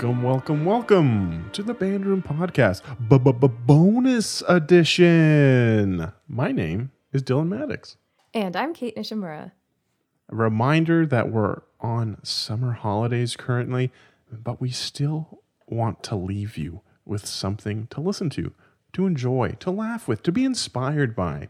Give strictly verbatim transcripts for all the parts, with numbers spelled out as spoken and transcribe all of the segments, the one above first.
Welcome, welcome, welcome to the Bandroom Podcast, bonus edition. My name is Dylan Maddox. And I'm Kate Nishimura. A reminder that we're on summer holidays currently, but we still want to leave you with something to listen to, to enjoy, to laugh with, to be inspired by.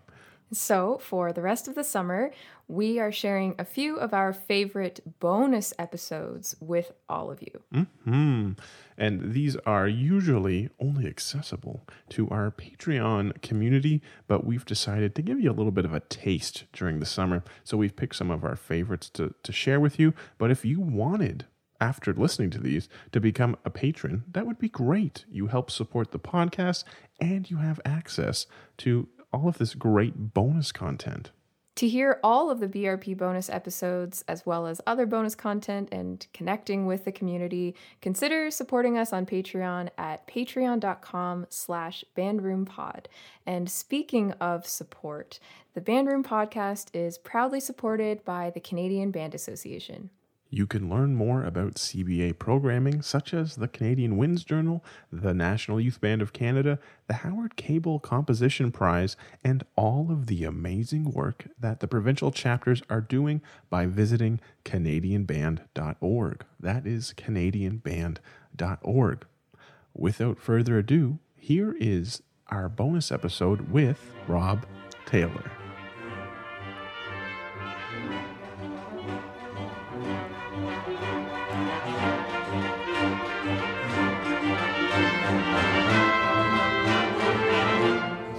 So for the rest of the summer, we are sharing a few of our favorite bonus episodes with all of you. Mm-hmm. And these are usually only accessible to our Patreon community, but we've decided to give you a little bit of a taste during the summer. So we've picked some of our favorites to, to share with you. But if you wanted, after listening to these, to become a patron, that would be great. You help support the podcast and you have access to all of this great bonus content. To hear all of the B R P bonus episodes, as well as other bonus content and connecting with the community, consider supporting us on Patreon at patreon.com slash bandroompod. And speaking of support, the Bandroom Podcast is proudly supported by the Canadian Band Association. You can learn more about C B A programming, such as the Canadian Winds Journal, the National Youth Band of Canada, the Howard Cable Composition Prize, and all of the amazing work that the provincial chapters are doing by visiting canadian band dot org. That is canadian band dot org. Without further ado, here is our bonus episode with Rob Taylor.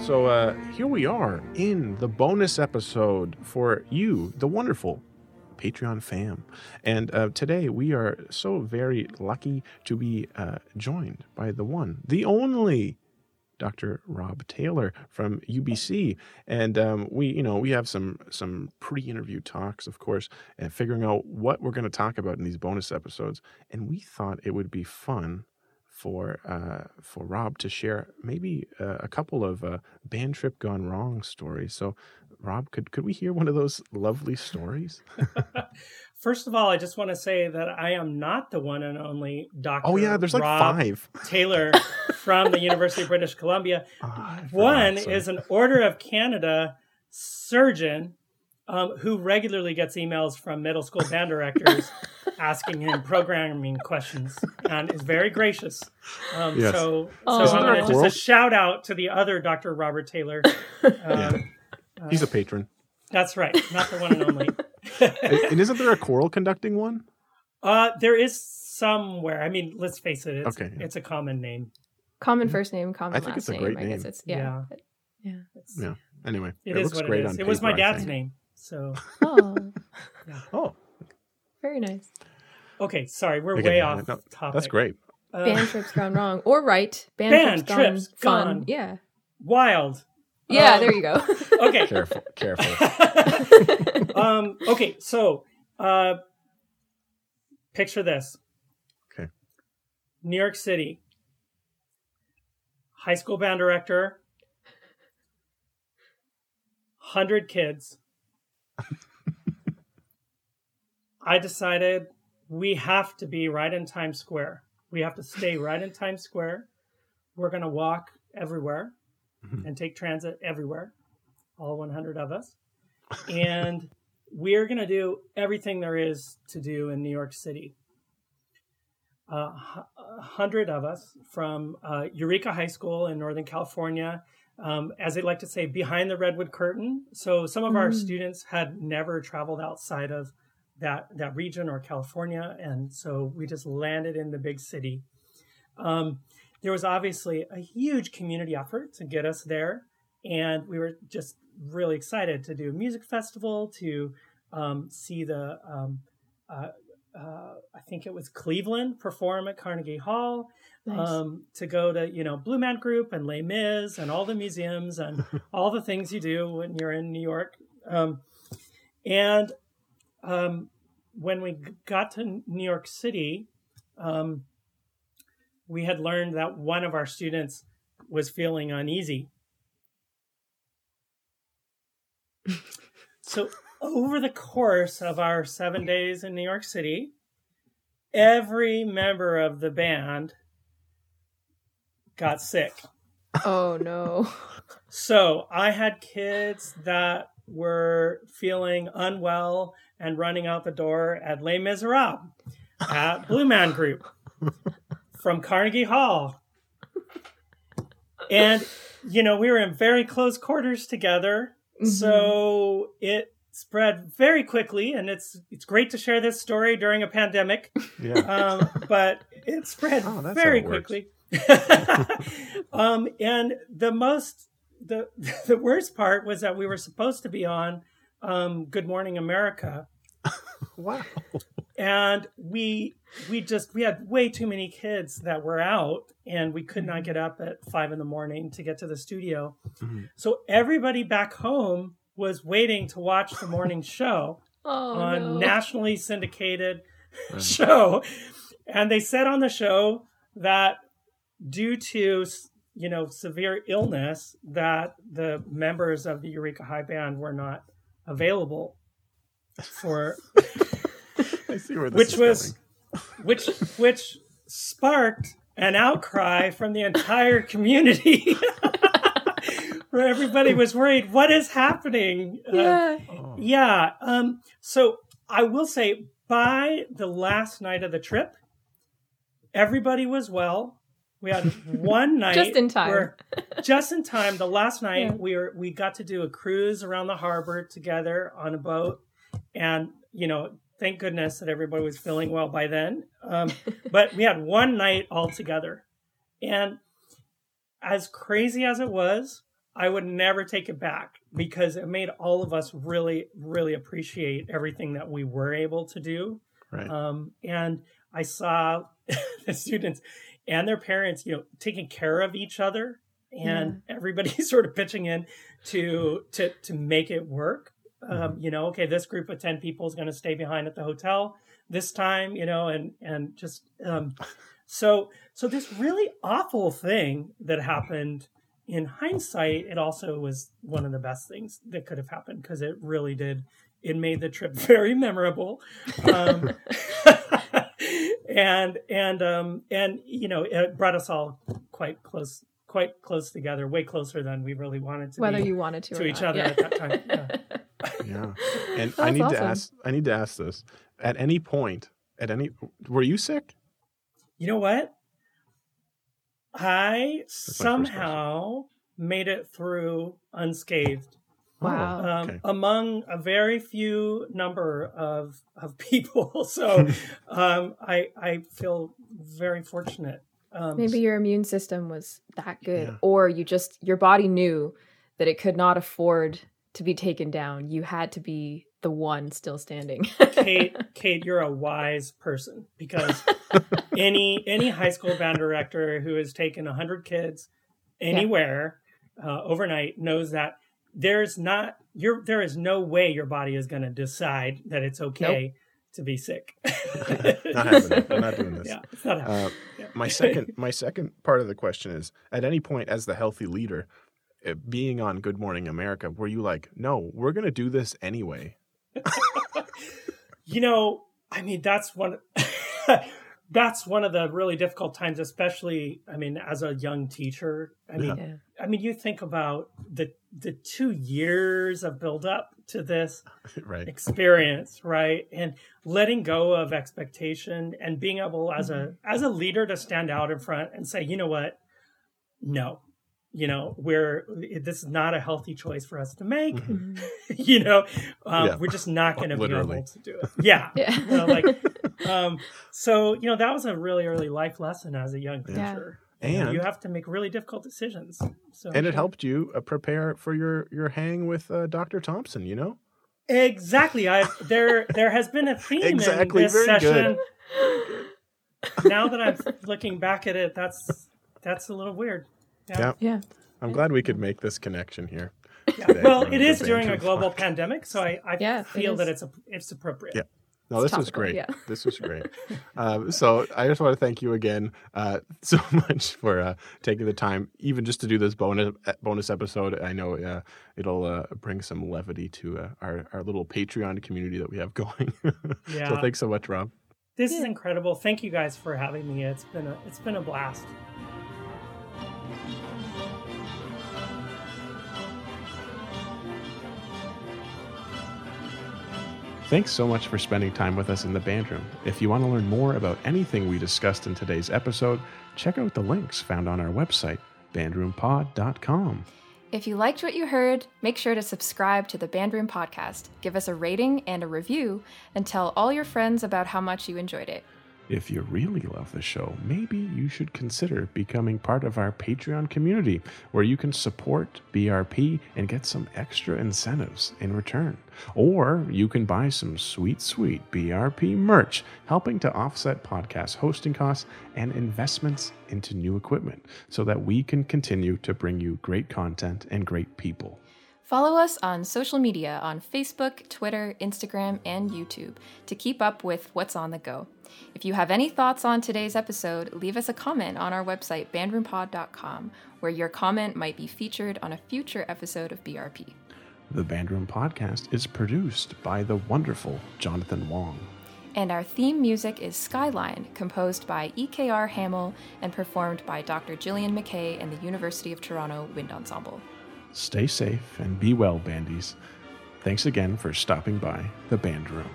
So uh, here we are in the bonus episode for you, the wonderful Patreon fam. And uh, today we are so very lucky to be uh, joined by the one, the only Doctor Rob Taylor from U B C. And um, we, you know, we have some some pre-interview talks, of course, and figuring out what we're going to talk about in these bonus episodes. And we thought it would be fun for uh, for Rob to share maybe uh, a couple of uh, band trip gone wrong stories. So, Rob, could, could we hear one of those lovely stories? First of all, I just want to say that I am not the one and only Doctor Oh, yeah, there's like Rob five. Taylor from the University of British Columbia. Oh, one forgot, is an Order of Canada surgeon um, who regularly gets emails from middle school band directors asking him programming questions, and is very gracious. Um, yes. So, oh, so I'm gonna just a shout out to the other Doctor Robert Taylor. Um, yeah. He's uh, a patron. That's right. Not the one and only. And isn't there a choral conducting one? Uh, there is somewhere. I mean, let's face it. It's, okay, yeah. It's a common name. Common first name, common I think last it's a great name. name. I guess it's, yeah. Yeah. Yeah. It's, yeah. Anyway, it, it is looks what great it is. On paper, it was my dad's name. So. Oh. Yeah. Oh. Very nice. Okay, sorry, we're Again, way off no, topic. That's great. Uh, band trips gone wrong, or right? Band, band trips, trips gone, gone, yeah, wild. Yeah, um, there you go. Okay, careful, careful. um, okay, so uh, picture this. Okay, New York City, high school band director, hundred kids. I decided we have to be right in Times Square. We have to stay right in Times Square. We're going to walk everywhere mm-hmm. and take transit everywhere, all one hundred of us. And we're going to do everything there is to do in New York City. Uh, one hundred of us from uh, Eureka High School in Northern California, um, as they like to say, behind the Redwood Curtain. So some of mm-hmm. our students had never traveled outside of that that region or California, and so we just landed in the big city. Um, there was obviously a huge community effort to get us there, and we were just really excited to do a music festival, to um, see the, um, uh, uh, I think it was Cleveland perform at Carnegie Hall, nice. um, to go to, you know, Blue Man Group and Les Mis and all the museums and all the things you do when you're in New York. Um, and Um, when we got to New York City, um, we had learned that one of our students was feeling uneasy. So over the course of our seven days in New York City, every member of the band got sick. Oh, no. So I had kids that were feeling unwell and running out the door at Les Misérables, at Blue Man Group, from Carnegie Hall. And, you know, we were in very close quarters together. Mm-hmm. So it spread very quickly. And it's it's great to share this story during a pandemic. Yeah. Um, but it spread oh, very it quickly. um, and the most, the the worst part was that we were supposed to be on um, Good Morning America. Wow. And we we just, we had way too many kids that were out, and we could not get up at five in the morning to get to the studio. Mm-hmm. So everybody back home was waiting to watch the morning show oh, on no. nationally syndicated right. show. And they said on the show that due to, you know, severe illness, that the members of the Eureka High Band were not available for... I see where this which is was, going. which which sparked an outcry from the entire community, where everybody was worried, "What is happening?" Yeah, uh, oh. yeah. Um, so I will say, by the last night of the trip, everybody was well. We had one night just in time. Where, just in time. The last night yeah. we were we got to do a cruise around the harbor together on a boat, and you know. Thank goodness that everybody was feeling well by then. Um, but we had one night all together. And as crazy as it was, I would never take it back because it made all of us really, really appreciate everything that we were able to do. Right. Um, and I saw the students and their parents, you know, taking care of each other and yeah. everybody sort of pitching in to, to, to make it work. Um, you know, okay, this group of ten people is going to stay behind at the hotel this time, you know, and, and just, um, so, so this really awful thing that happened in hindsight, it also was one of the best things that could have happened because it really did. It made the trip very memorable. Um, and, and, um, and, you know, it brought us all quite close, quite close together, way closer than we really wanted to Whether be you wanted to, to each not. other yeah. at that time. Yeah. Yeah, and That's I need awesome. to ask. I need to ask this. At any point, at any, were you sick? You know what? I That's somehow made it through unscathed. Wow! Um, okay. Among a very few number of of people, so um, I I feel very fortunate. Um, Maybe your immune system was that good, yeah. or you just your body knew that it could not afford. To be taken down. You had to be the one still standing. Kate, Kate, you're a wise person because any any high school band director who has taken one hundred kids anywhere yeah. uh, overnight knows that there's not you're there is no way your body is going to decide that it's okay nope. to be sick. Not happening. We're not doing this. Yeah, it's not happening. Uh, yeah. My second my second part of the question is: at any point, as the healthy leader. Being on Good Morning America, were you like, no, we're going to do this anyway? You know, I mean, that's one, that's one of the really difficult times, especially, I mean, as a young teacher, I mean, yeah. I mean, you think about the, the two years of buildup to this right. experience, right. And letting go of expectation and being able as mm-hmm. a, as a leader to stand out in front and say, you know what? No. You know, we're, this is not a healthy choice for us to make, mm-hmm. you know, um, yeah. we're just not going to be able to do it. Yeah. yeah. You know, like, um, so, you know, that was a really early life lesson as a young teacher. Yeah. And you know, you have to make really difficult decisions. So, and it yeah. helped you uh, prepare for your, your hang with uh, Doctor Thompson, you know? Exactly. I there There has been a theme exactly. in this Very session. Good. Now that I'm looking back at it, that's that's a little weird. Yeah. yeah. yeah. I'm yeah. glad we could make this connection here. Yeah. Well, it is during a global fun. pandemic, so I, I yeah, feel it that it's a, it's appropriate. Yeah. No, it's this topical, was great. Yeah. This was great. um, so I just want to thank you again uh, so much for uh, taking the time, even just to do this bonus bonus episode. I know uh, it'll uh, bring some levity to uh, our, our little Patreon community that we have going. Yeah. So thanks so much, Rob. This yeah. is incredible. Thank you guys for having me. It's been a, it's been a blast. Thanks so much for spending time with us in the Bandroom. If you want to learn more about anything we discussed in today's episode, check out the links found on our website, bandroom pod dot com. If you liked what you heard, make sure to subscribe to the Bandroom Podcast. Give us a rating and a review, and tell all your friends about how much you enjoyed it. If you really love the show, maybe you should consider becoming part of our Patreon community, where you can support B R P and get some extra incentives in return. Or you can buy some sweet, sweet B R P merch, helping to offset podcast hosting costs and investments into new equipment so that we can continue to bring you great content and great people. Follow us on social media on Facebook, Twitter, Instagram, and YouTube to keep up with what's on the go. If you have any thoughts on today's episode, leave us a comment on our website, bandroom pod dot com, where your comment might be featured on a future episode of B R P. The Bandroom Podcast is produced by the wonderful Jonathan Wong. And our theme music is Skyline, composed by E K R Hamill and performed by Doctor Gillian McKay and the University of Toronto Wind Ensemble. Stay safe and be well, Bandies. Thanks again for stopping by the Bandroom.